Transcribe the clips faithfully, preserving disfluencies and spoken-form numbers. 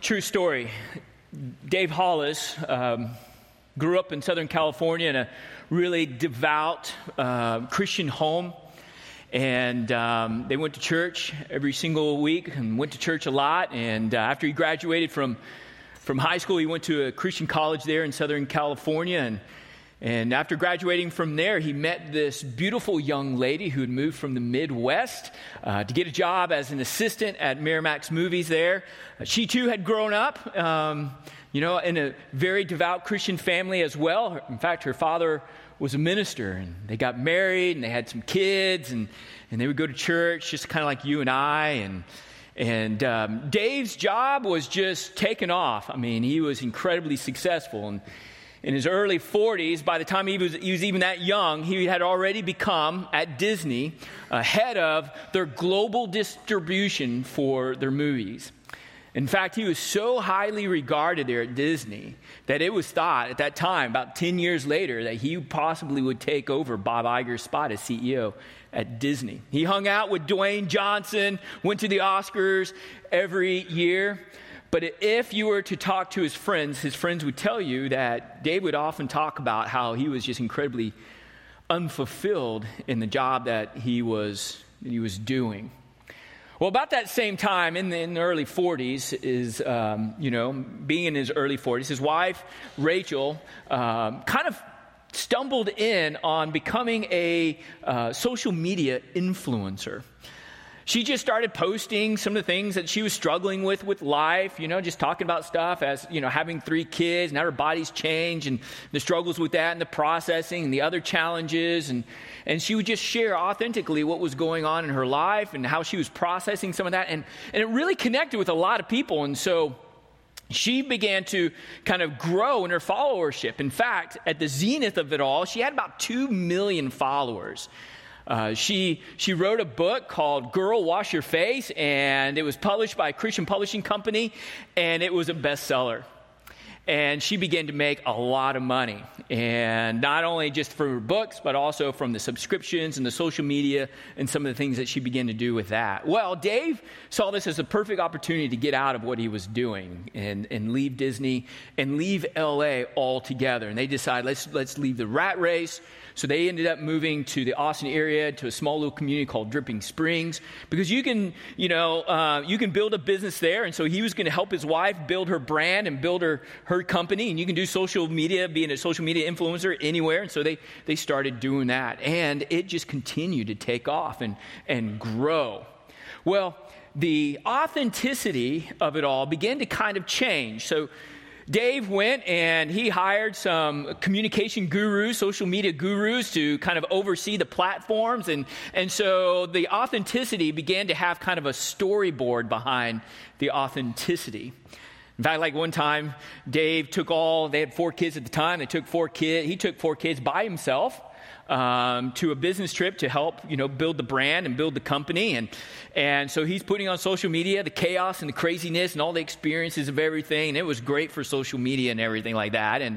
True story. Dave Hollis um, grew up in Southern California in a really devout uh, Christian home. And um, they went to church every single week and went to church a lot. And uh, after he graduated from from high school, he went to a Christian college there in Southern California. And and after graduating from there, he met this beautiful young lady who had moved from the Midwest uh, to get a job as an assistant at Miramax Movies there. Uh, she, too, had grown up, um, you know, in a very devout Christian family as well. In fact, her father was a minister, and they got married, and they had some kids, and, and they would go to church, just kind of like you and I. And and um, Dave's job was just taking off. I mean, he was incredibly successful. And in his early forties, by the time he was, he was even that young, he had already become, at Disney, uh, head of their global distribution for their movies. In fact, he was so highly regarded there at Disney that it was thought at that time, about ten years later, that he possibly would take over Bob Iger's spot as C E O at Disney. He hung out with Dwayne Johnson, went to the Oscars every year. But if you were to talk to his friends, his friends would tell you that Dave would often talk about how he was just incredibly unfulfilled in the job that he was, he was doing. Well, about that same time, in the, in the early forties, is um, you know, being in his early forties, his wife Rachel um, kind of stumbled in on becoming a uh, social media influencer. She just started posting some of the things that she was struggling with with life, you know, just talking about stuff as, you know, having three kids and how her body's changed and the struggles with that and the processing and the other challenges. And And she would just share authentically what was going on in her life and how she was processing some of that. And, and it really connected with a lot of people. And so she began to kind of grow in her followership. In fact, at the zenith of it all, she had about two million followers. Uh, she she wrote a book called Girl, Wash Your Face, and it was published by a Christian publishing company, and it was a bestseller. And she began to make a lot of money, and not only just from her books, but also from the subscriptions and the social media and some of the things that she began to do with that. Well, Dave saw this as a perfect opportunity to get out of what he was doing and, and leave Disney and leave L A altogether. And they decided, let's let's leave the rat race. So they ended up moving to the Austin area to a small little community called Dripping Springs, because you can, you know, uh, you can build a business there. And so he was going to help his wife build her brand and build her her. company, and you can do social media, being a social media influencer anywhere. And so they they started doing that, and it just continued to take off and and grow. Well, the authenticity of it all began to kind of change. So Dave went and he hired some communication gurus, social media gurus, to kind of oversee the platforms. And, and so the authenticity began to have kind of a storyboard behind the authenticity. In fact, like one time, Dave took all, they had four kids at the time. They took four kids, he took four kids by himself um, to a business trip to help, you know, build the brand and build the company. And and so he's putting on social media the chaos and the craziness and all the experiences of everything. And it was great for social media and everything like that. And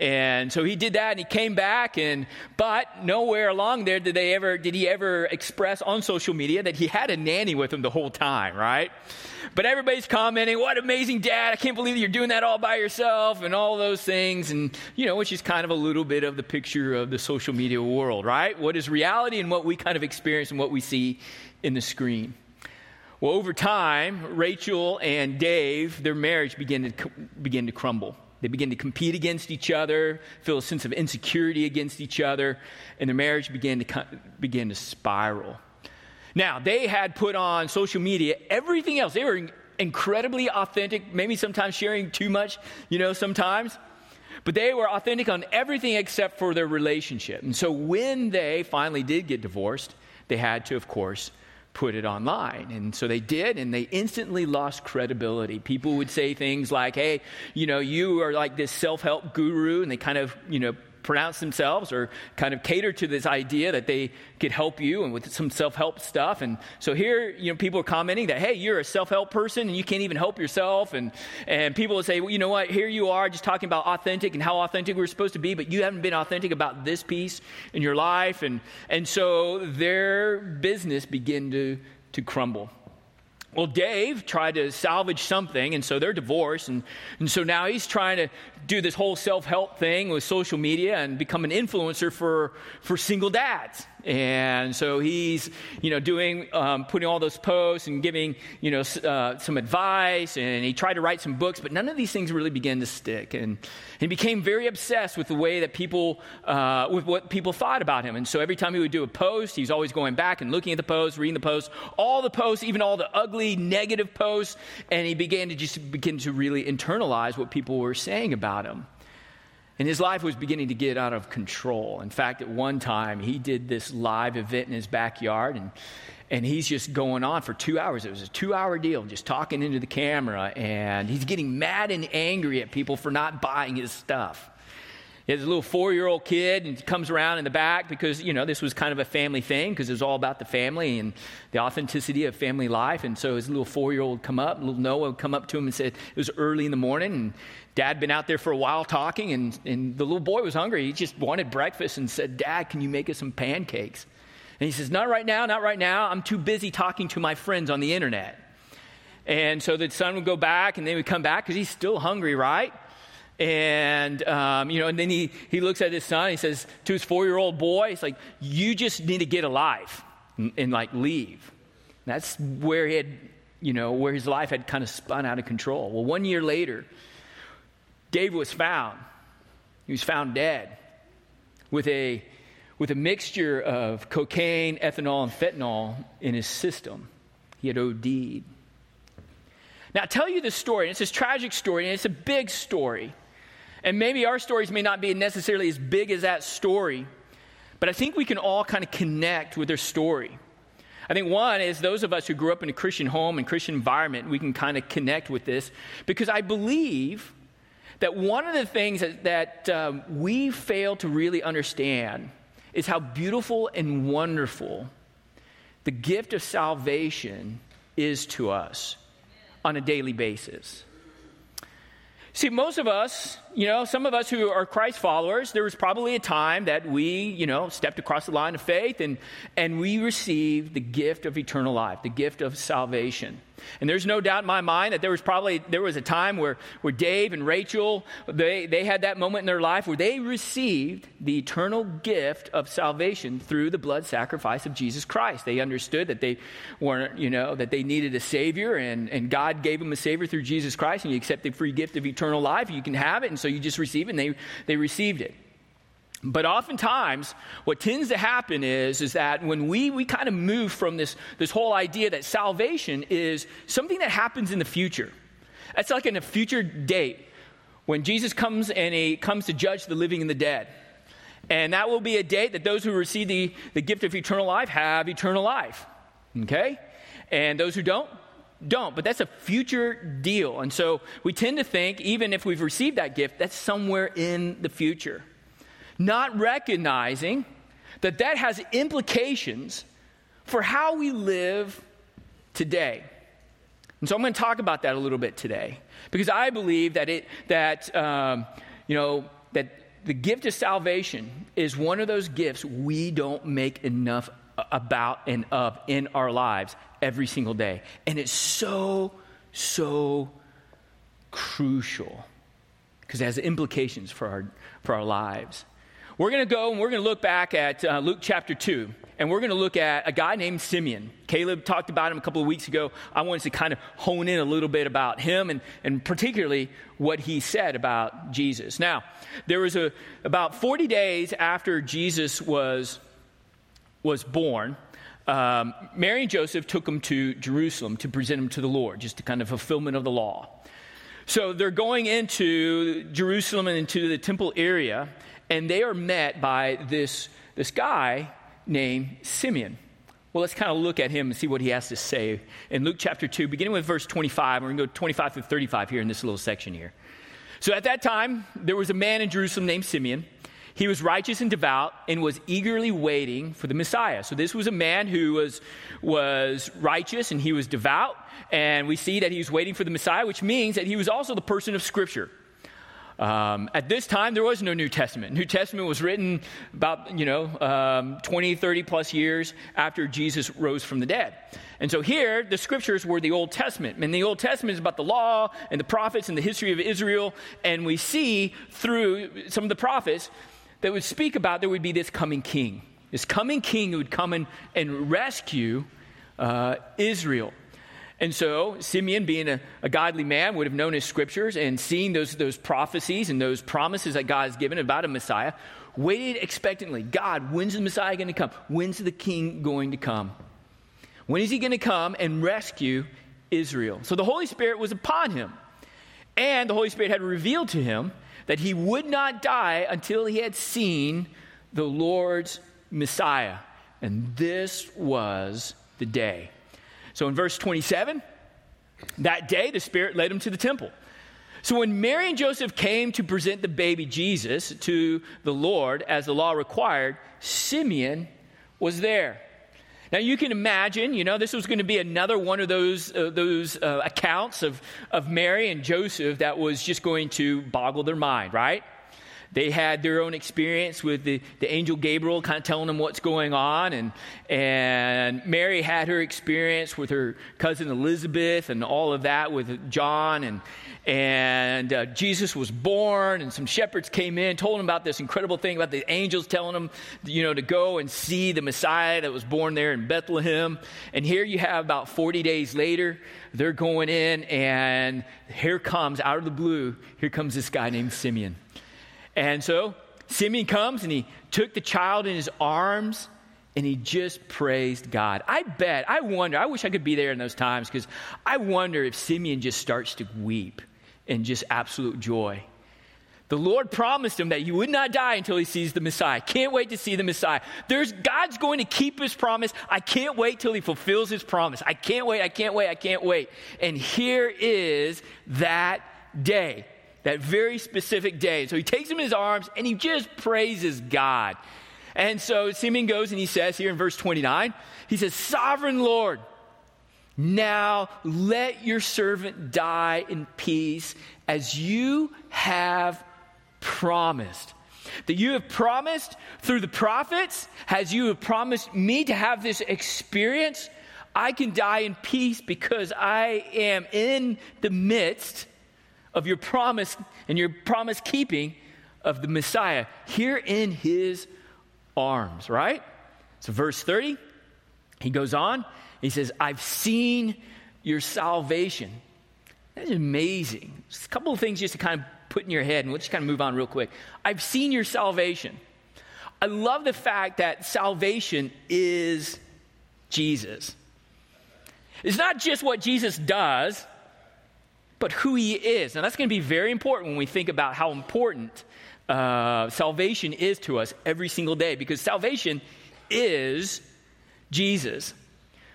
and so he did that, and he came back, and but nowhere along there did they ever did he ever express on social media that he had a nanny with him the whole time, right? But everybody's commenting, what amazing dad, I can't believe you're doing that all by yourself, and all those things. And, you know, which is kind of a little bit of the picture of the social media world, right? What is reality and what we kind of experience and what we see in the screen. Well, over time, Rachel and Dave, their marriage began to begin to crumble. They began to compete against each other, feel a sense of insecurity against each other, and their marriage began to begin to spiral. Now, they had put on social media everything else. They were incredibly authentic, maybe sometimes sharing too much, you know, sometimes. But they were authentic on everything except for their relationship. And so when they finally did get divorced, they had to, of course, put it online. And so they did, and they instantly lost credibility. People would say things like, hey, you know, you are like this self-help guru, and they kind of, you know, pronounce themselves or kind of cater to this idea that they could help you and with some self-help stuff. And so here, you know, people are commenting that, hey, you're a self-help person and you can't even help yourself. And and people will say, well, you know what, here you are just talking about authentic and how authentic we're supposed to be, but you haven't been authentic about this piece in your life. And and so their business began to to crumble. Well, Dave tried to salvage something, and so they're divorced, and, and so now he's trying to do this whole self-help thing with social media and become an influencer for, for single dads. And so he's, you know, doing, um, putting all those posts and giving, you know, uh, some advice, and he tried to write some books, but none of these things really began to stick. And he became very obsessed with the way that people, uh, with what people thought about him. And so every time he would do a post, he's always going back and looking at the post, reading the post, all the posts, even all the ugly, negative posts, and he began to just begin to really internalize what people were saying about him. And his life was beginning to get out of control. In fact, at one time, he did this live event in his backyard, and and he's just going on for two hours. It was a two-hour deal, just talking into the camera, and he's getting mad and angry at people for not buying his stuff. He has a little four-year-old kid, and comes around in the back because, you know, this was kind of a family thing because it was all about the family and the authenticity of family life. And so his little four-year-old would come up, little Noah would come up to him and said, it was early in the morning, and Dad had been out there for a while talking, and, and the little boy was hungry. He just wanted breakfast and said, "Dad, can you make us some pancakes?" And he says, "Not right now, not right now. I'm too busy talking to my friends on the internet." And so the son would go back, and they would come back because he's still hungry, right? And, um, you know, and then he, he looks at his son, he says to his four-year-old boy, he's like, "You just need to get a life and, and like leave." And that's where he had, you know, where his life had kind of spun out of control. Well, one year later, Dave was found. He was found dead with a, with a mixture of cocaine, ethanol, and fentanyl in his system. He had O D'd. Now, I tell you this story, and it's this tragic story, and it's a big story. And maybe our stories may not be necessarily as big as that story, but I think we can all kind of connect with their story. I think one is those of us who grew up in a Christian home and Christian environment, we can kind of connect with this, because I believe that one of the things that, that um, we fail to really understand is how beautiful and wonderful the gift of salvation is to us on a daily basis. See, most of us, you know, some of us who are Christ followers, there was probably a time that we, you know, stepped across the line of faith and and we received the gift of eternal life, the gift of salvation. And there's no doubt in my mind that there was probably, there was a time where, where Dave and Rachel, they, they had that moment in their life where they received the eternal gift of salvation through the blood sacrifice of Jesus Christ. They understood that they weren't, you know, that they needed a Savior, and, and God gave them a Savior through Jesus Christ, and you accept the free gift of eternal life, you can have it, and so you just receive it, and they, they received it. But oftentimes, what tends to happen is, is that when we, we kind of move from this, this whole idea that salvation is something that happens in the future. That's like in a future date when Jesus comes and he comes to judge the living and the dead. And that will be a date that those who receive the, the gift of eternal life have eternal life. Okay? And those who don't, don't. But that's a future deal. And so we tend to think, even if we've received that gift, that's somewhere in the future, not recognizing that that has implications for how we live today. And so I'm going to talk about that a little bit today, because I believe that it that um, you know that the gift of salvation is one of those gifts we don't make enough about and of in our lives every single day, and it's so so crucial because it has implications for our for our lives. We're going to go and we're going to look back at uh, Luke chapter two, and we're going to look at a guy named Simeon. Caleb talked about him a couple of weeks ago. I wanted to kind of hone in a little bit about him, and, and particularly what he said about Jesus. Now, there was a, about forty days after Jesus was, was born, um, Mary and Joseph took him to Jerusalem to present him to the Lord, just to kind of fulfillment of the law. So they're going into Jerusalem and into the temple area, and they are met by this, this guy named Simeon. Well, let's kind of look at him and see what he has to say. In Luke chapter two, beginning with verse twenty-five, we're going to go twenty-five through thirty-five here in this little section here. So at that time, there was a man in Jerusalem named Simeon. He was righteous and devout and was eagerly waiting for the Messiah. So this was a man who was, was righteous and he was devout. And we see that he was waiting for the Messiah, which means that he was also the person of Scripture. Um, at this time, there was no New Testament. New Testament was written about, you know, um, twenty, thirty plus years after Jesus rose from the dead. And so here, the scriptures were the Old Testament. And the Old Testament is about the law and the prophets and the history of Israel. And we see through some of the prophets that would speak about there would be this coming king. This coming king who would come in and rescue uh, Israel. And so Simeon, being a, a godly man, would have known his scriptures and seen those, those prophecies and those promises that God has given about a Messiah, waited expectantly. God, when's the Messiah going to come? When's the king going to come? When is he going to come and rescue Israel? So the Holy Spirit was upon him. And the Holy Spirit had revealed to him that he would not die until he had seen the Lord's Messiah. And this was the day. So in verse twenty-seven, that day the Spirit led him to the temple. So when Mary and Joseph came to present the baby Jesus to the Lord as the law required, Simeon was there. Now you can imagine, you know, this was going to be another one of those uh, those uh, accounts of, of Mary and Joseph that was just going to boggle their mind, right? They had their own experience with the, the angel Gabriel kind of telling them what's going on. And and Mary had her experience with her cousin Elizabeth and all of that with John. And and uh, Jesus was born, and some shepherds came in, told them about this incredible thing about the angels telling them, you know, to go and see the Messiah that was born there in Bethlehem. And here you have about forty days later, they're going in, and here comes, out of the blue, here comes this guy named Simeon. And so Simeon comes and he took the child in his arms and he just praised God. I bet, I wonder, I wish I could be there in those times, because I wonder if Simeon just starts to weep in just absolute joy. The Lord promised him that he would not die until he sees the Messiah. Can't wait to see the Messiah. There's God's going to keep his promise. I can't wait till he fulfills his promise. I can't wait, I can't wait, I can't wait. And here is that day. That very specific day. So he takes him in his arms and he just praises God. And so Simeon goes and he says here in verse twenty-nine, he says, "Sovereign Lord, now let your servant die in peace as you have promised. That you have promised through the prophets, as you have promised me to have this experience, I can die in peace because I am in the midst of your promise and your promise keeping of the Messiah here in his arms," right? So verse thirty, he goes on. He says, "I've seen your salvation." That is amazing. Just a couple of things just to kind of put in your head, and we'll just kind of move on real quick. I've seen your salvation. I love the fact that salvation is Jesus. It's not just what Jesus does, but who he is. And that's going to be very important when we think about how important uh, salvation is to us every single day, because salvation is Jesus,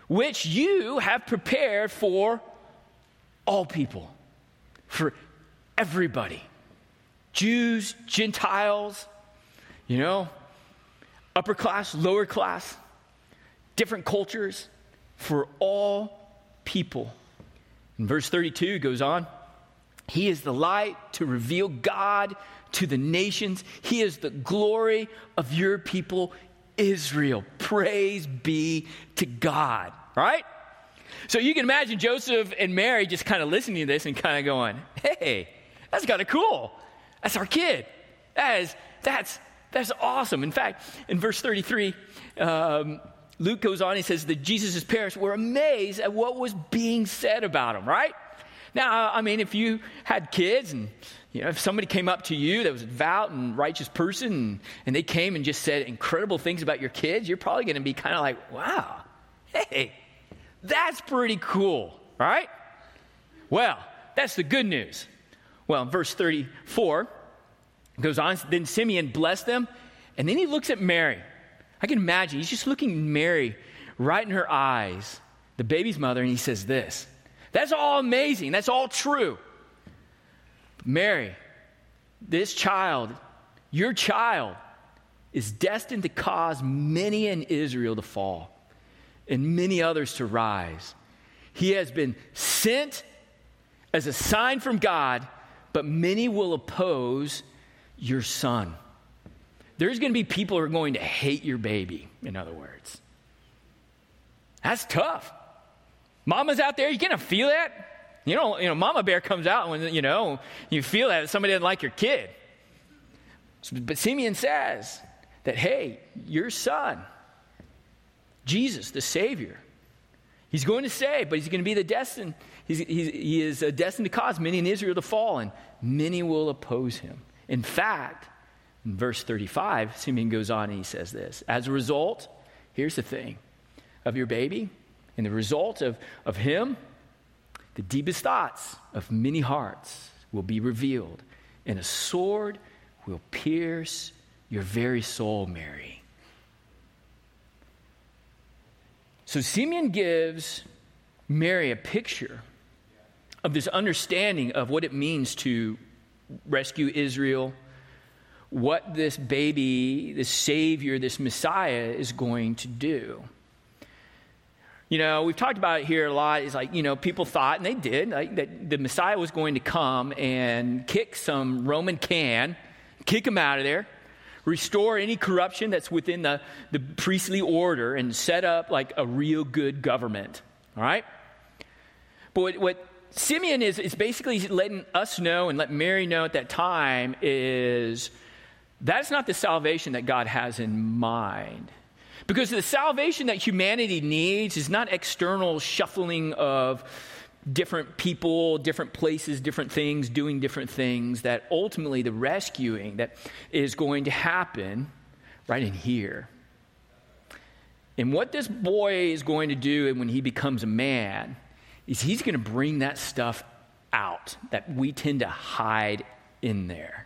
which you have prepared for all people, for everybody, Jews, Gentiles, you know, upper class, lower class, different cultures, for all people. And verse thirty-two goes on. He is the light to reveal God to the nations. He is the glory of your people, Israel. Praise be to God. Right? So you can imagine Joseph and Mary just kind of listening to this and kind of going, "Hey, that's kind of cool. That's our kid. That is, that's, that's awesome." In fact, in verse thirty-three, um, Luke goes on, he says that Jesus' parents were amazed at what was being said about him, right? Now, I mean, if you had kids and, you know, if somebody came up to you that was a devout and righteous person and, and they came and just said incredible things about your kids, you're probably going to be kind of like, "Wow, hey, that's pretty cool," right? Well, that's the good news. Well, in verse thirty-four, it goes on, then Simeon blessed them, and then he looks at Mary. I can imagine, he's just looking at Mary right in her eyes, the baby's mother, and he says this. That's all amazing. That's all true. "Mary, this child, your child, is destined to cause many in Israel to fall and many others to rise. He has been sent as a sign from God but many will oppose your son. There's going to be people who are going to hate your baby, in other words. That's tough. Mama's out there, you're going to feel that. You know, you know, Mama Bear comes out when, you know, you feel that somebody doesn't like your kid. But Simeon says that, hey, your son, Jesus, the Savior, he's going to save, but he's going to be the destined. He's, he's, he is destined to cause many in Israel to fall, and many will oppose him. In fact, in verse thirty-five, Simeon goes on and he says this. As a result, here's the thing, of your baby, and the result of, of him, the deepest thoughts of many hearts will be revealed, and a sword will pierce your very soul, Mary. So Simeon gives Mary a picture of this understanding of what it means to rescue Israel, what this baby, this Savior, this Messiah is going to do. You know, we've talked about it here a lot. It's like, you know, people thought, and they did, like, that the Messiah was going to come and kick some Roman can, kick him out of there, restore any corruption that's within the, the priestly order, and set up like a real good government, all right? But what, what Simeon is, is basically letting us know and let Mary know at that time is that's not the salvation that God has in mind. Because the salvation that humanity needs is not external shuffling of different people, different places, different things, doing different things, that ultimately the rescuing that is going to happen right in here. And what this boy is going to do when he becomes a man is he's going to bring that stuff out that we tend to hide in there.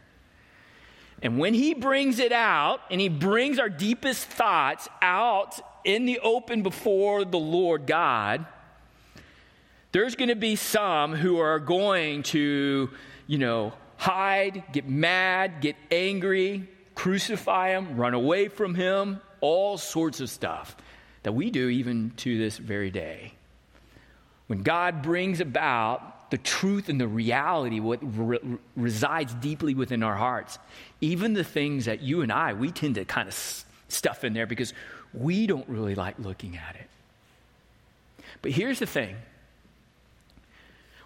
And when he brings it out, and he brings our deepest thoughts out in the open before the Lord God, there's going to be some who are going to, you know, hide, get mad, get angry, crucify him, run away from him, all sorts of stuff that we do even to this very day. When God brings about the truth and the reality, what re- resides deeply within our hearts, even the things that you and I, we tend to kind of s- stuff in there because we don't really like looking at it. But here's the thing.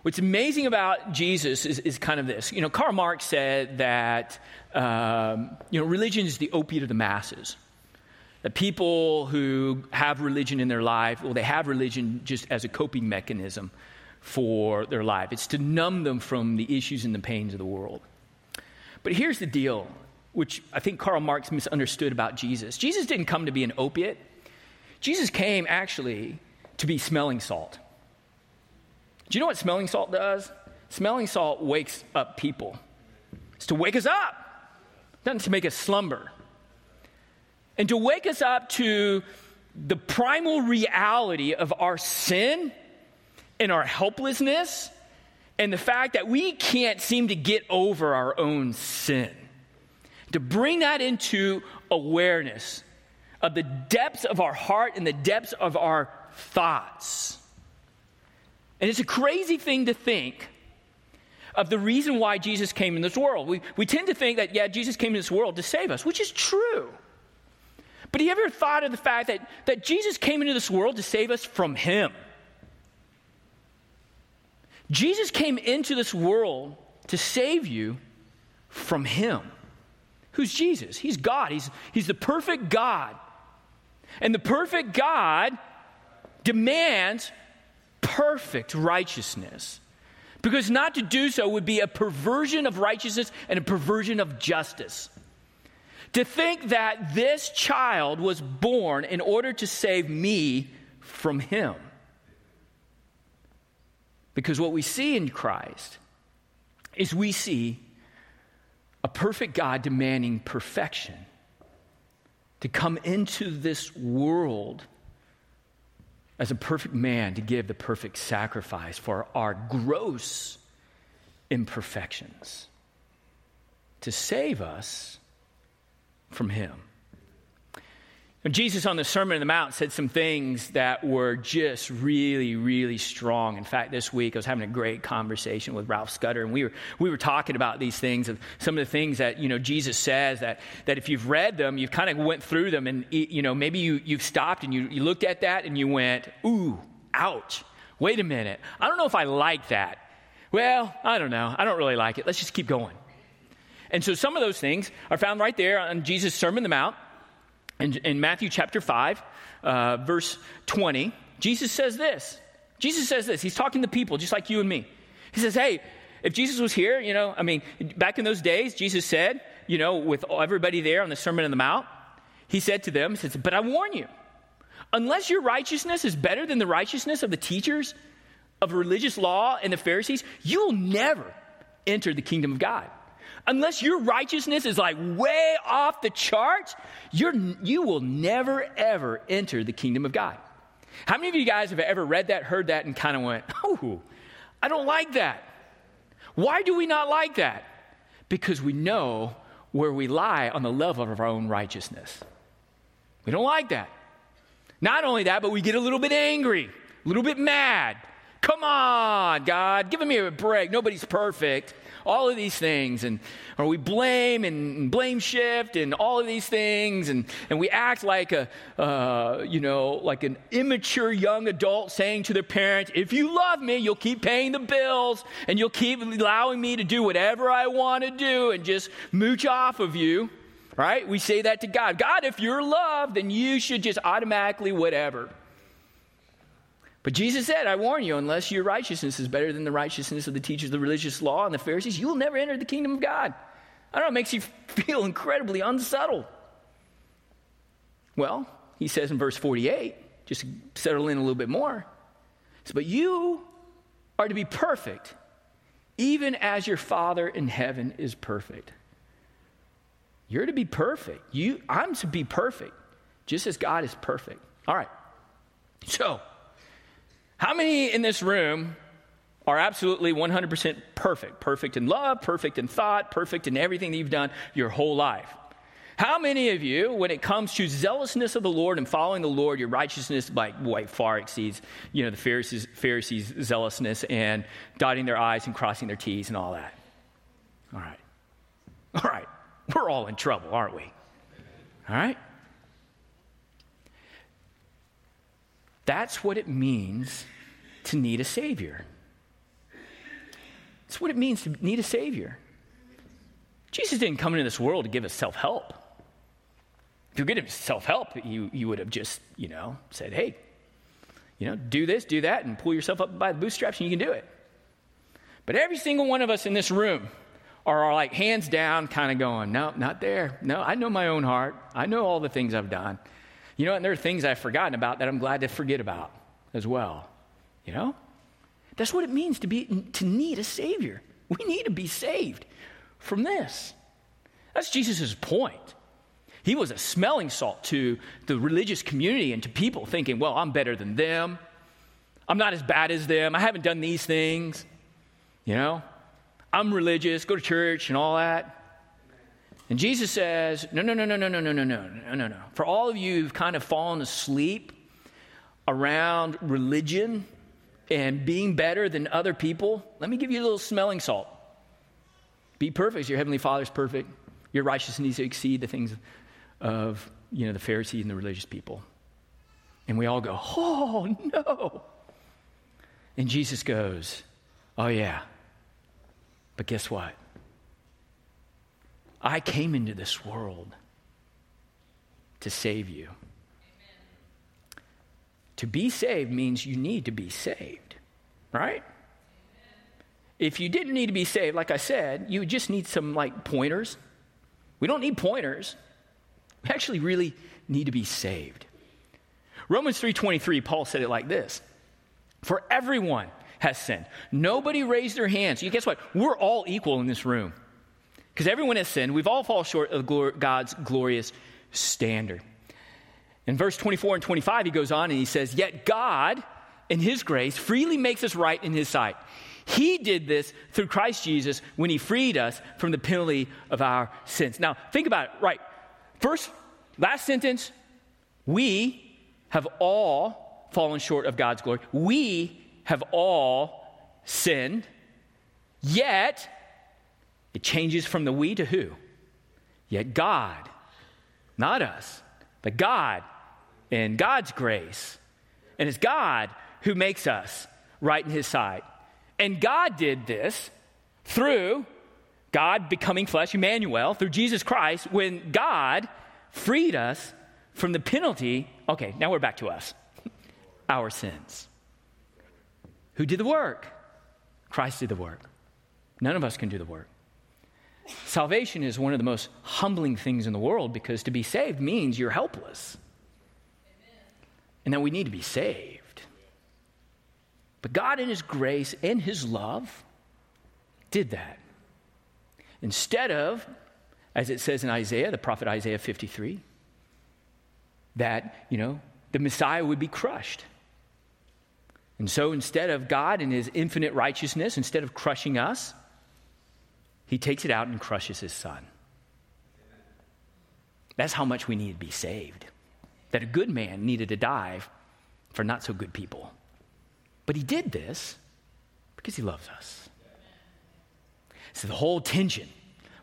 What's amazing about Jesus is, is kind of this. You know, Karl Marx said that, um, you know, religion is the opiate of the masses. The people who have religion in their life, well, they have religion just as a coping mechanism for their life. It's to numb them from the issues and the pains of the world. But here's the deal, which I think Karl Marx misunderstood about Jesus. Jesus didn't come to be an opiate. Jesus came actually to be smelling salt. Do you know what smelling salt does? Smelling salt wakes up people. It's to wake us up. It doesn't to make us slumber. And to wake us up to the primal reality of our sin and our helplessness, and the fact that we can't seem to get over our own sin. To bring that into awareness of the depths of our heart and the depths of our thoughts. And it's a crazy thing to think of the reason why Jesus came in this world. We, we tend to think that, yeah, Jesus came in this world to save us, which is true. But have you ever thought of the fact that, that Jesus came into this world to save us from him? Jesus came into this world to save you from him. Who's Jesus? He's God. He's, he's the perfect God. And the perfect God demands perfect righteousness. Because not to do so would be a perversion of righteousness and a perversion of justice. To think that this child was born in order to save me from him. Because what we see in Christ is we see a perfect God demanding perfection to come into this world as a perfect man to give the perfect sacrifice for our gross imperfections, to save us from him. Jesus on the Sermon on the Mount said some things that were just really, really strong. In fact, this week I was having a great conversation with Ralph Scudder, and we were we were talking about these things, of some of the things that, you know, Jesus says that that if you've read them, you've kind of went through them, and, you know, maybe you, you've stopped and you, you looked at that and you went, ooh, ouch, wait a minute. I don't know if I like that. Well, I don't know. I don't really like it. Let's just keep going. And so some of those things are found right there on Jesus' Sermon on the Mount. In, in Matthew chapter five, uh, verse twenty, Jesus says this. Jesus says this. He's talking to people just like you and me. He says, hey, if Jesus was here, you know, I mean, back in those days, Jesus said, you know, with everybody there on the Sermon on the Mount, he said to them, he says, but I warn you, unless your righteousness is better than the righteousness of the teachers of religious law and the Pharisees, you'll never enter the kingdom of God. Unless your righteousness is like way off the charts, you're, you will never, ever enter the kingdom of God. How many of you guys have ever read that, heard that, and kind of went, oh, I don't like that. Why do we not like that? Because we know where we lie on the level of our own righteousness. We don't like that. Not only that, but we get a little bit angry, a little bit mad. Come on, God, give me a break. Nobody's perfect. All of these things, and or we blame and blame shift and all of these things, and, and we act like a uh, you know like an immature young adult saying to their parents, if you love me, you'll keep paying the bills and you'll keep allowing me to do whatever I want to do and just mooch off of you, right? We say that to God. God, if you're loved, then you should just automatically whatever. But Jesus said, I warn you, unless your righteousness is better than the righteousness of the teachers of the religious law and the Pharisees, you will never enter the kingdom of God. I don't know, it makes you feel incredibly unsettled. Well, he says in verse forty-eight, just to settle in a little bit more, he says, but you are to be perfect, even as your Father in heaven is perfect. You're to be perfect. You, I'm to be perfect, just as God is perfect. All right, so how many in this room are absolutely one hundred percent perfect? Perfect in love, perfect in thought, perfect in everything that you've done your whole life. How many of you, when it comes to zealousness of the Lord and following the Lord, your righteousness like boy, far exceeds, you know, the Pharisees, Pharisees' zealousness and dotting their I's and crossing their T's and all that? All right. All right. We're all in trouble, aren't we? All right. That's what it means to need a Savior. That's what it means to need a Savior. Jesus didn't come into this world to give us self-help. If you were getting self-help, you, you would have just, you know, said, hey, you know, do this, do that, and pull yourself up by the bootstraps and you can do it. But every single one of us in this room are like hands down kind of going, no, not there. No, I know my own heart. I know all the things I've done. You know, and there are things I've forgotten about that I'm glad to forget about as well. You know? That's what it means to be to need a Savior. We need to be saved from this. That's Jesus' point. He was a smelling salt to the religious community and to people thinking, well, I'm better than them. I'm not as bad as them. I haven't done these things. You know? I'm religious, go to church and all that. And Jesus says, no, no, no, no, no, no, no, no, no, no, no, no. For all of you who've kind of fallen asleep around religion and being better than other people, let me give you a little smelling salt. Be perfect. Your heavenly Father's perfect. Your righteousness needs to exceed the things of, you know, the Pharisees and the religious people. And we all go, oh, no. And Jesus goes, oh, yeah. But guess what? I came into this world to save you. Amen. To be saved means you need to be saved, right? Amen. If you didn't need to be saved, like I said, you just need some like pointers. We don't need pointers. We actually really need to be saved. Romans three twenty-three, Paul said it like this. For everyone has sinned. Nobody raised their hands. You guess what? We're all equal in this room. Because everyone has sinned. We've all fallen short of God's glorious standard. In verse twenty-four and twenty-five, he goes on and he says, yet God, in his grace, freely makes us right in his sight. He did this through Christ Jesus when he freed us from the penalty of our sins. Now, think about it, right? First, last sentence, We have all fallen short of God's glory. We have all sinned. Yet, it changes from the we to who? Yet God, not us, but God and God's grace. And it's God who makes us right in his sight. And God did this through God becoming flesh, Emmanuel, through Jesus Christ, when God freed us from the penalty. Okay, now we're back to us. Our sins. Who did the work? Christ did the work. None of us can do the work. Salvation is one of the most humbling things in the world, because to be saved means you're helpless. Amen. And that we need to be saved. But God in his grace and his love did that. Instead of, as it says in Isaiah, the prophet Isaiah fifty-three, that, you know, the Messiah would be crushed. And so instead of God in his infinite righteousness, instead of crushing us, he takes it out and crushes his son. That's how much we need to be saved. That a good man needed to die for not so good people. But he did this because he loves us. So the whole tension,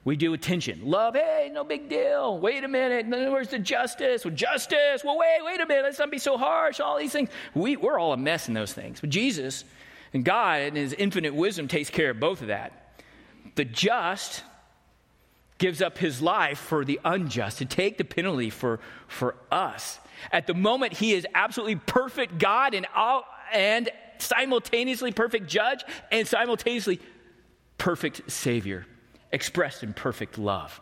we do with tension. Love, hey, no big deal. Wait a minute. Where's the justice? Well, justice. Well, wait, wait a minute. Let's not be so harsh. All these things. We, we're all a mess in those things. But Jesus and God in his infinite wisdom takes care of both of that. The just gives up his life for the unjust, to take the penalty for, for us. At the moment, he is absolutely perfect God and, all, and simultaneously perfect judge and simultaneously perfect Savior, expressed in perfect love.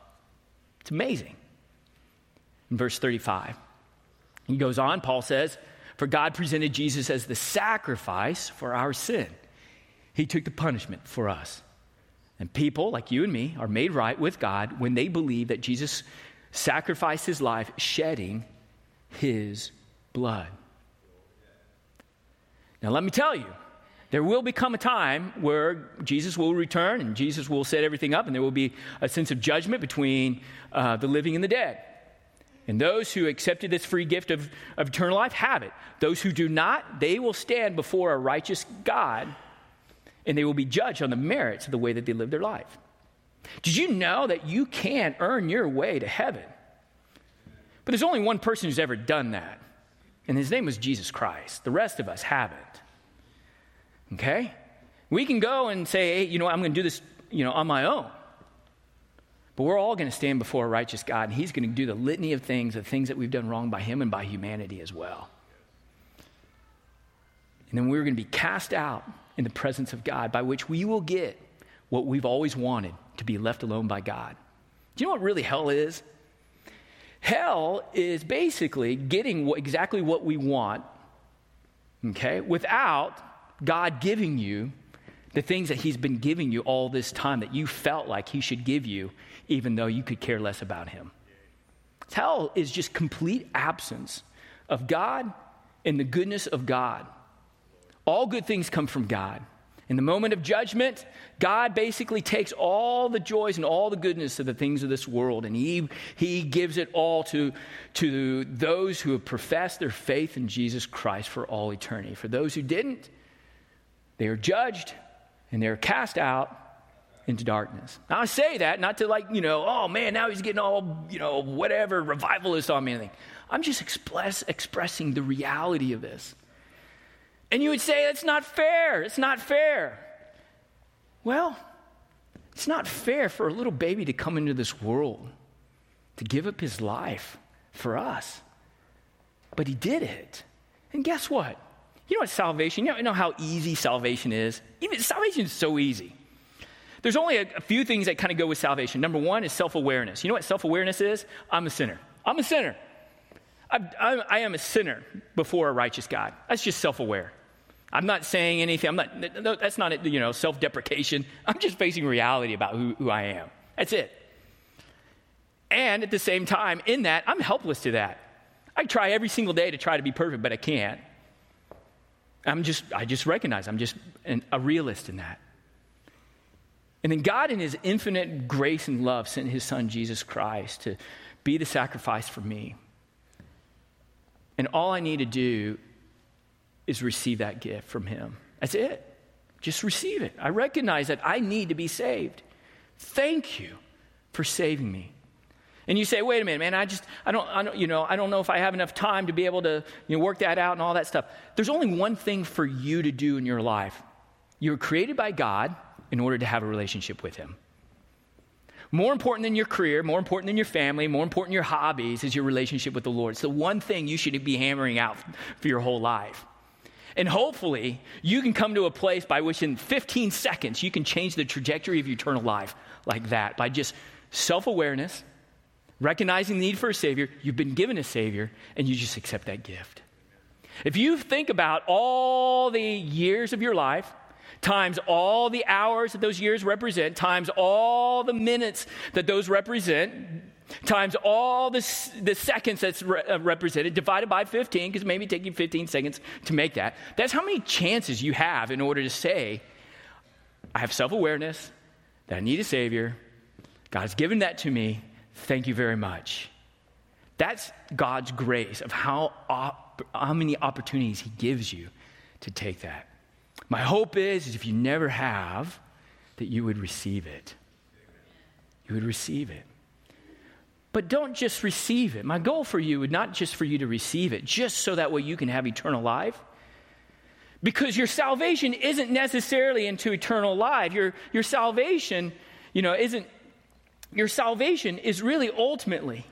It's amazing. In verse thirty-five, he goes on, Paul says, "For God presented Jesus as the sacrifice for our sin. He took the punishment for us." And people like you and me are made right with God when they believe that Jesus sacrificed his life, shedding his blood. Now, let me tell you, there will become a time where Jesus will return and Jesus will set everything up, and there will be a sense of judgment between uh, the living and the dead. And those who accepted this free gift of, of eternal life have it. Those who do not, they will stand before a righteous God, and they will be judged on the merits of the way that they live their life. Did you know that you can earn your way to heaven? But there's only one person who's ever done that, and his name was Jesus Christ. The rest of us haven't. Okay? We can go and say, hey, you know, I'm going to do this, you know, on my own. But we're all going to stand before a righteous God, and he's going to do the litany of things, the things that we've done wrong by him and by humanity as well. And then we're going to be cast out in the presence of God, by which we will get what we've always wanted, to be left alone by God. Do you know what really hell is? Hell is basically getting exactly what we want, okay, without God giving you the things that he's been giving you all this time that you felt like he should give you, even though you could care less about him. Hell is just complete absence of God and the goodness of God. All good things come from God. In the moment of judgment, God basically takes all the joys and all the goodness of the things of this world, and he, he gives it all to, to those who have professed their faith in Jesus Christ for all eternity. For those who didn't, they are judged, and they are cast out into darkness. Now, I say that not to like, you know, oh, man, now he's getting all, you know, whatever, revivalist on me. Anything. I'm just express, expressing the reality of this. And you would say, that's not fair. It's not fair. Well, it's not fair for a little baby to come into this world, to give up his life for us. But he did it. And guess what? You know what salvation, you know, you know how easy salvation is? Even salvation is so easy. There's only a, a few things that kind of go with salvation. Number one is self-awareness. You know what self-awareness is? I'm a sinner. I'm a sinner. I, I, I am a sinner before a righteous God. That's just self-aware. I'm not saying anything. I'm not, that's not, you know, self-deprecation. I'm just facing reality about who, who I am. That's it. And at the same time, in that, I'm helpless to that. I try every single day to try to be perfect, but I can't. I'm just, I just recognize I'm just an, a realist in that. And then God in his infinite grace and love sent his son, Jesus Christ, to be the sacrifice for me. And all I need to do is receive that gift from him. That's it. Just receive it. I recognize that I need to be saved. Thank you for saving me. And you say, wait a minute, man, I just, I don't, I don't, you know, I don't know if I have enough time to be able to, you know, work that out and all that stuff. There's only one thing for you to do in your life. You were created by God in order to have a relationship with him. More important than your career, more important than your family, more important than your hobbies is your relationship with the Lord. It's the one thing you should be hammering out for your whole life. And hopefully you can come to a place by which in fifteen seconds you can change the trajectory of eternal life like that by just self-awareness, recognizing the need for a Savior. You've been given a Savior, and you just accept that gift. If you think about all the years of your life, times all the hours that those years represent, times all the minutes that those represent, times all the, the seconds that's re- uh, represented, divided by fifteen, because maybe taking fifteen seconds to make that. That's how many chances you have in order to say, I have self-awareness, that I need a Savior, God has given that to me, thank you very much. That's God's grace of how, op- how many opportunities he gives you to take that. My hope is, is if you never have, that you would receive it. You would receive it. But don't just receive it. My goal for you would not just for you to receive it, just so that way you can have eternal life. Because your salvation isn't necessarily into eternal life. Your, your salvation, you know, isn't, your salvation is really ultimately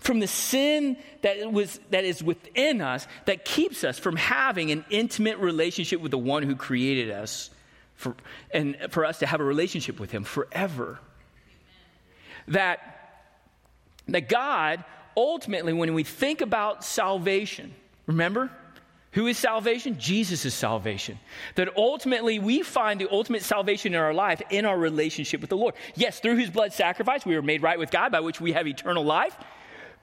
from the sin that was that is within us that keeps us from having an intimate relationship with the one who created us for, and for us to have a relationship with him forever. That That God, ultimately, when we think about salvation, remember, who is salvation? Jesus is salvation. That ultimately, we find the ultimate salvation in our life in our relationship with the Lord. Yes, through his blood sacrifice, we were made right with God, by which we have eternal life.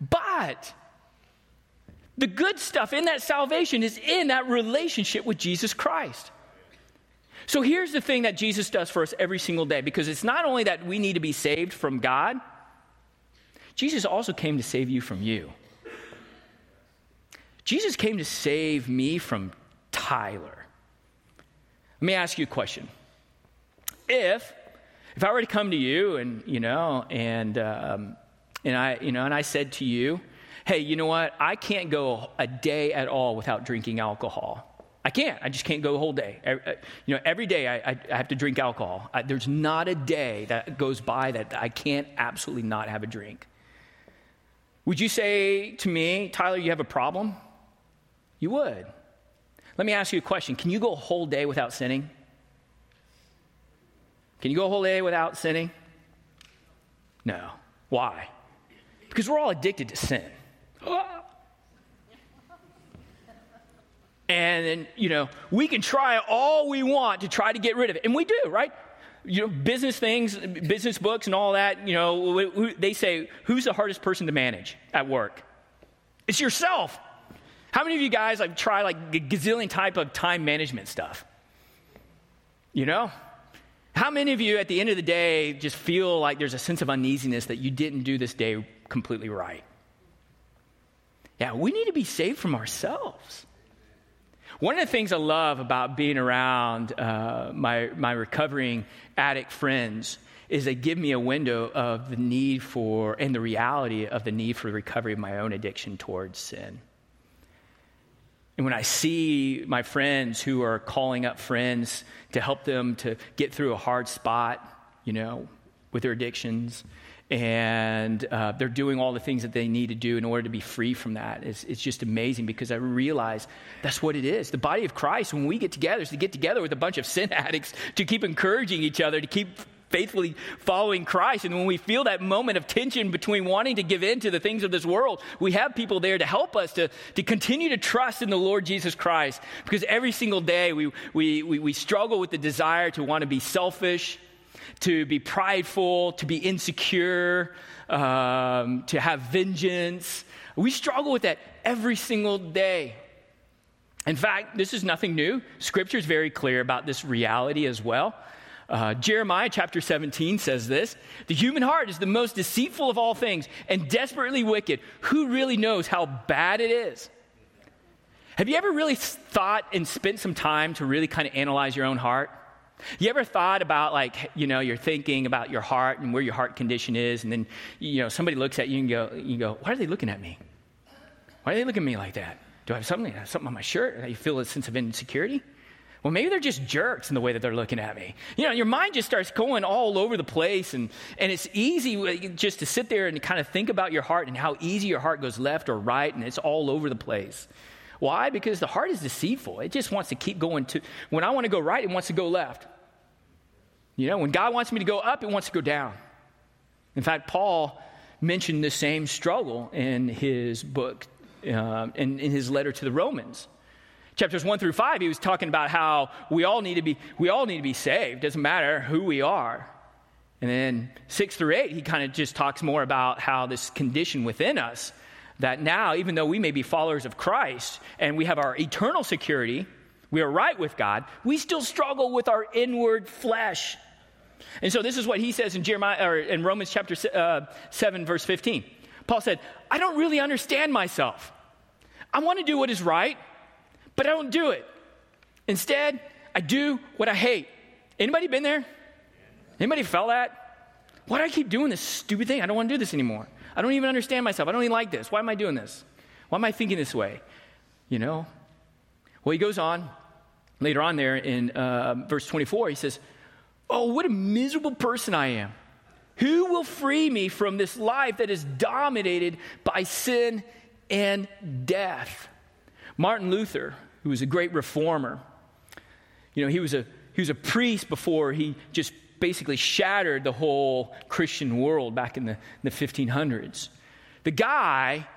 But the good stuff in that salvation is in that relationship with Jesus Christ. So here's the thing that Jesus does for us every single day, because it's not only that we need to be saved from God, Jesus also came to save you from you. Jesus came to save me from Tyler. Let me ask you a question. If, if I were to come to you and, you know, and, um, and I, you know, and I said to you, hey, you know what? I can't go a day at all without drinking alcohol. I can't. I just can't go a whole day. I, you know, every day I, I, I have to drink alcohol. I, there's not a day that goes by that I can't absolutely not have a drink. Would you say to me, Tyler, you have a problem? You would. Let me ask you a question. Can you go a whole day without sinning? Can you go a whole day without sinning? No. Why? Because we're all addicted to sin. Oh. And, and, you know, we can try all we want to try to get rid of it. And we do, right? You know, business things, business books and all that, you know, they say, who's the hardest person to manage at work? It's yourself. How many of you guys like try like a gazillion type of time management stuff? You know? How many of you at the end of the day just feel like there's a sense of uneasiness that you didn't do this day completely right? Yeah, we need to be saved from ourselves. One of the things I love about being around uh, my my recovering addict friends is they give me a window of the need for and the reality of the need for recovery of my own addiction towards sin. And when I see my friends who are calling up friends to help them to get through a hard spot, you know, with their addictions, and uh, they're doing all the things that they need to do in order to be free from that. It's, it's just amazing because I realize that's what it is. The body of Christ, when we get together, is to get together with a bunch of sin addicts to keep encouraging each other, to keep faithfully following Christ. And when we feel that moment of tension between wanting to give in to the things of this world, we have people there to help us to, to continue to trust in the Lord Jesus Christ. Because every single day we we we, we struggle with the desire to want to be selfish, to be prideful, to be insecure, um, to have vengeance. We struggle with that every single day. In fact, this is nothing new. Scripture is very clear about this reality as well. Uh, Jeremiah chapter seventeen says this, the human heart is the most deceitful of all things and desperately wicked. Who really knows how bad it is? Have you ever really thought and spent some time to really kind of analyze your own heart? You ever thought about, like, you know, you're thinking about your heart and where your heart condition is, and then, you know, somebody looks at you and go, you go, why are they looking at me? Why are they looking at me like that? Do I have something, something on my shirt? You feel a sense of insecurity? Well, maybe they're just jerks in the way that they're looking at me. You know, your mind just starts going all over the place, and, and it's easy just to sit there and kind of think about your heart and how easy your heart goes left or right, and it's all over the place. Why? Because the heart is deceitful. It just wants to keep going to, when I want to go right, it wants to go left. You know, when God wants me to go up, it wants to go down. In fact, Paul mentioned the same struggle in his book, uh, in, in his letter to the Romans. Chapters one through five, he was talking about how we all need to be, we all need to be saved. Doesn't matter who we are. And then six through eight, he kind of just talks more about how this condition within us, that now, even though we may be followers of Christ and we have our eternal security, we are right with God, we still struggle with our inward flesh. And so this is what he says in Jeremiah, or in Romans chapter uh, seven, verse fifteen. Paul said, I don't really understand myself. I want to do what is right, but I don't do it. Instead, I do what I hate. Anybody been there? Anybody felt that? Why do I keep doing this stupid thing? I don't want to do this anymore. I don't even understand myself. I don't even like this. Why am I doing this? Why am I thinking this way? You know? Well, he goes on later on there in uh, verse twenty-four. He says, oh, what a miserable person I am. Who will free me from this life that is dominated by sin and death? Martin Luther, who was a great reformer, you know, he was a he was a priest before he just basically shattered the whole Christian world back in the, the fifteen hundreds. The guy,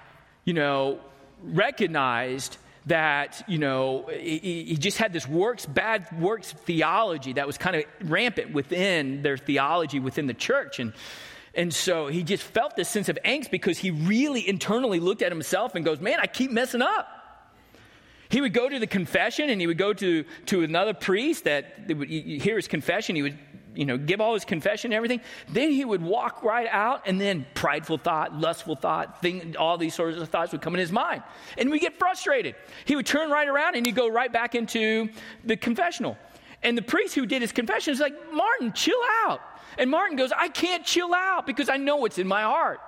you know, recognized that, you know, he, he just had this works, bad works theology that was kind of rampant within their theology within the church. And, and so he just felt this sense of angst because he really internally looked at himself and goes, man, I keep messing up. He would go to the confession and he would go to, to another priest that would hear his confession. He would, you know, give all his confession and everything. Then he would walk right out, and then prideful thought, lustful thought, thing, all these sorts of thoughts would come in his mind. And we'd get frustrated. He would turn right around, and he'd go right back into the confessional. And the priest who did his confession is like, Martin, chill out. And Martin goes, I can't chill out because I know what's in my heart.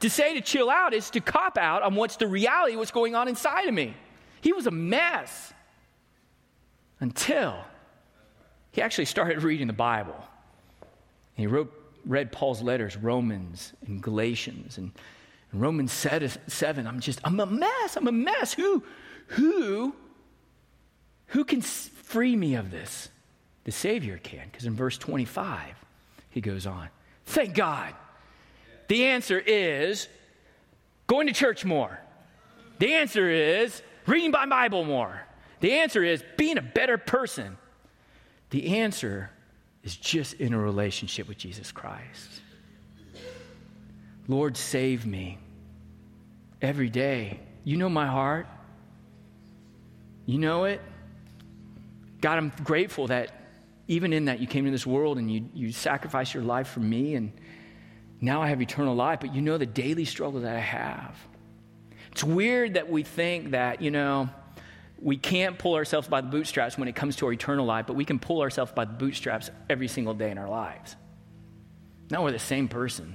To say to chill out is to cop out on what's the reality, what's going on inside of me. He was a mess until he actually started reading the Bible. And he wrote, read Paul's letters, Romans and Galatians. And, and Romans seven, I'm just, I'm a mess, I'm a mess. Who, who, who can free me of this? The Savior can, because in verse twenty-five, he goes on. Thank God. The answer is going to church more. The answer is reading my Bible more. The answer is being a better person. The answer is just in a relationship with Jesus Christ. Lord, save me every day. You know my heart. You know it. God, I'm grateful that even in that you came to this world and you, you sacrificed your life for me, and now I have eternal life, but you know the daily struggle that I have. It's weird that we think that, you know, we can't pull ourselves by the bootstraps when it comes to our eternal life, but we can pull ourselves by the bootstraps every single day in our lives. Now we're the same person.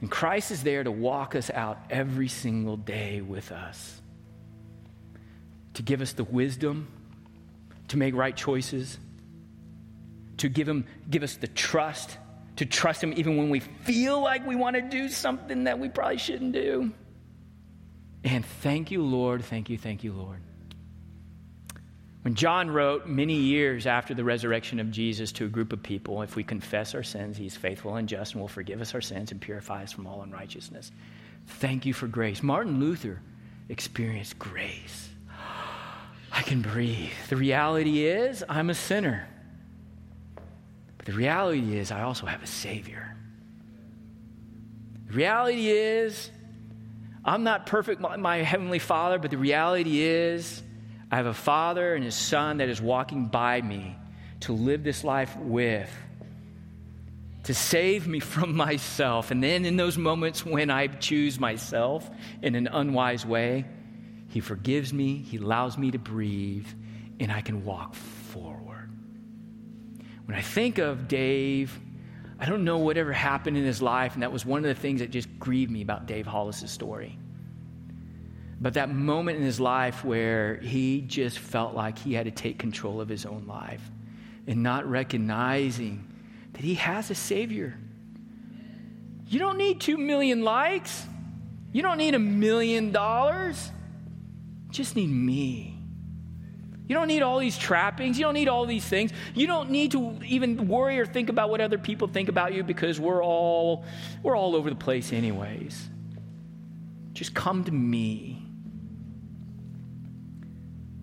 And Christ is there to walk us out every single day with us, to give us the wisdom to make right choices, to give him, give us the trust, to trust him even when we feel like we want to do something that we probably shouldn't do. And thank you, Lord, thank you, thank you, Lord. When John wrote many years after the resurrection of Jesus to a group of people, if we confess our sins, he's faithful and just and will forgive us our sins and purify us from all unrighteousness. Thank you for grace. Martin Luther experienced grace. I can breathe. The reality is I'm a sinner. But the reality is I also have a Savior. The reality is I'm not perfect, my Heavenly Father, but the reality is I have a Father and His Son that is walking by me to live this life with, to save me from myself. And then in those moments when I choose myself in an unwise way, He forgives me. He allows me to breathe, and I can walk forward. When I think of Dave, I don't know whatever happened in his life, and that was one of the things that just grieved me about Dave Hollis' story. But that moment in his life where he just felt like he had to take control of his own life and not recognizing that he has a Savior. You don't need two million likes. You don't need a million dollars. You just need me. You don't need all these trappings. You don't need all these things. You don't need to even worry or think about what other people think about you, because we're all, we're all over the place anyways. Just come to me.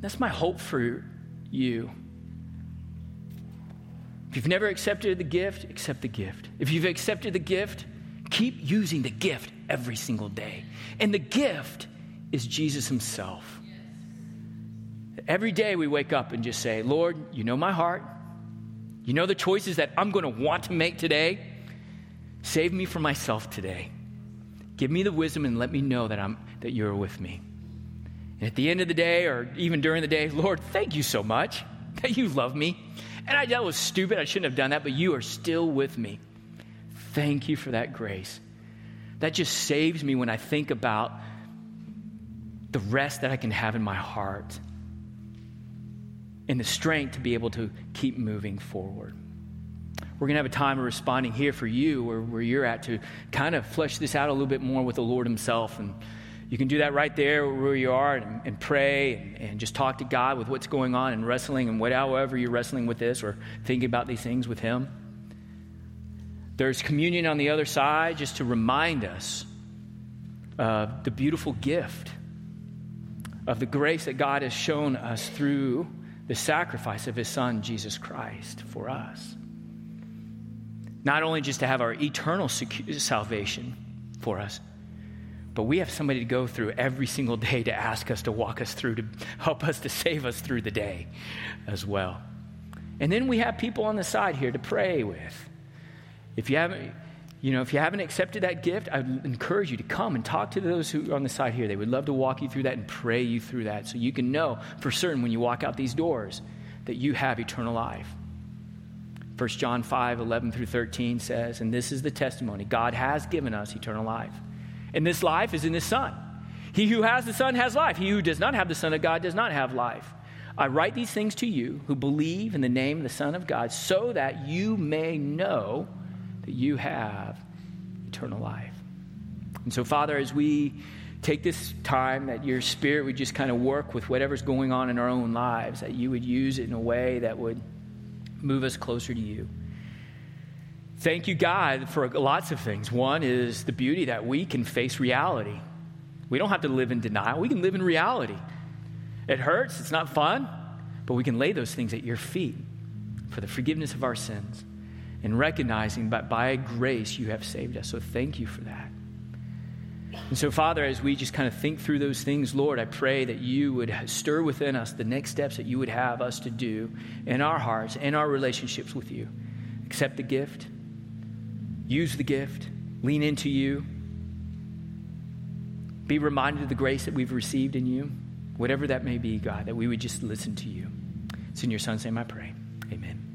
That's my hope for you. If you've never accepted the gift, accept the gift. If you've accepted the gift, keep using the gift every single day. And the gift is Jesus himself. Yes. Every day we wake up and just say, Lord, you know my heart. You know the choices that I'm going to want to make today. Save me from myself today. Give me the wisdom and let me know that I'm that you're with me. And at the end of the day, or even during the day, Lord, thank you so much that you love me. And I that was stupid. I shouldn't have done that, but you are still with me. Thank you for that grace. That just saves me when I think about the rest that I can have in my heart and the strength to be able to keep moving forward. We're going to have a time of responding here for you or where you're at to kind of flesh this out a little bit more with the Lord himself. And you can do that right there where you are and, and pray and, and just talk to God with what's going on and wrestling and whatever you're wrestling with this or thinking about these things with him. There's communion on the other side just to remind us of the beautiful gift of the grace that God has shown us through the sacrifice of his son, Jesus Christ, for us. Not only just to have our eternal salvation for us, but we have somebody to go through every single day to ask us, to walk us through, to help us, to save us through the day as well. And then we have people on the side here to pray with. If you haven't, you know, if you haven't accepted that gift, I encourage you to come and talk to those who are on the side here. They would love to walk you through that and pray you through that so you can know for certain when you walk out these doors that you have eternal life. First John five, eleven through thirteen says, and this is the testimony, God has given us eternal life. And this life is in his Son. He who has the Son has life. He who does not have the Son of God does not have life. I write these things to you who believe in the name of the Son of God so that you may know that you have eternal life. And so, Father, as we take this time that your Spirit would just kind of work with whatever's going on in our own lives, that you would use it in a way that would move us closer to you. Thank you, God, for lots of things. One is the beauty that we can face reality. We don't have to live in denial. We can live in reality. It hurts. It's not fun. But we can lay those things at your feet for the forgiveness of our sins and recognizing that by grace you have saved us. So thank you for that. And so, Father, as we just kind of think through those things, Lord, I pray that you would stir within us the next steps that you would have us to do in our hearts and our relationships with you. Accept the gift. Use the gift. Lean into you. Be reminded of the grace that we've received in you. Whatever that may be, God, that we would just listen to you. It's in your Son's name I pray. Amen.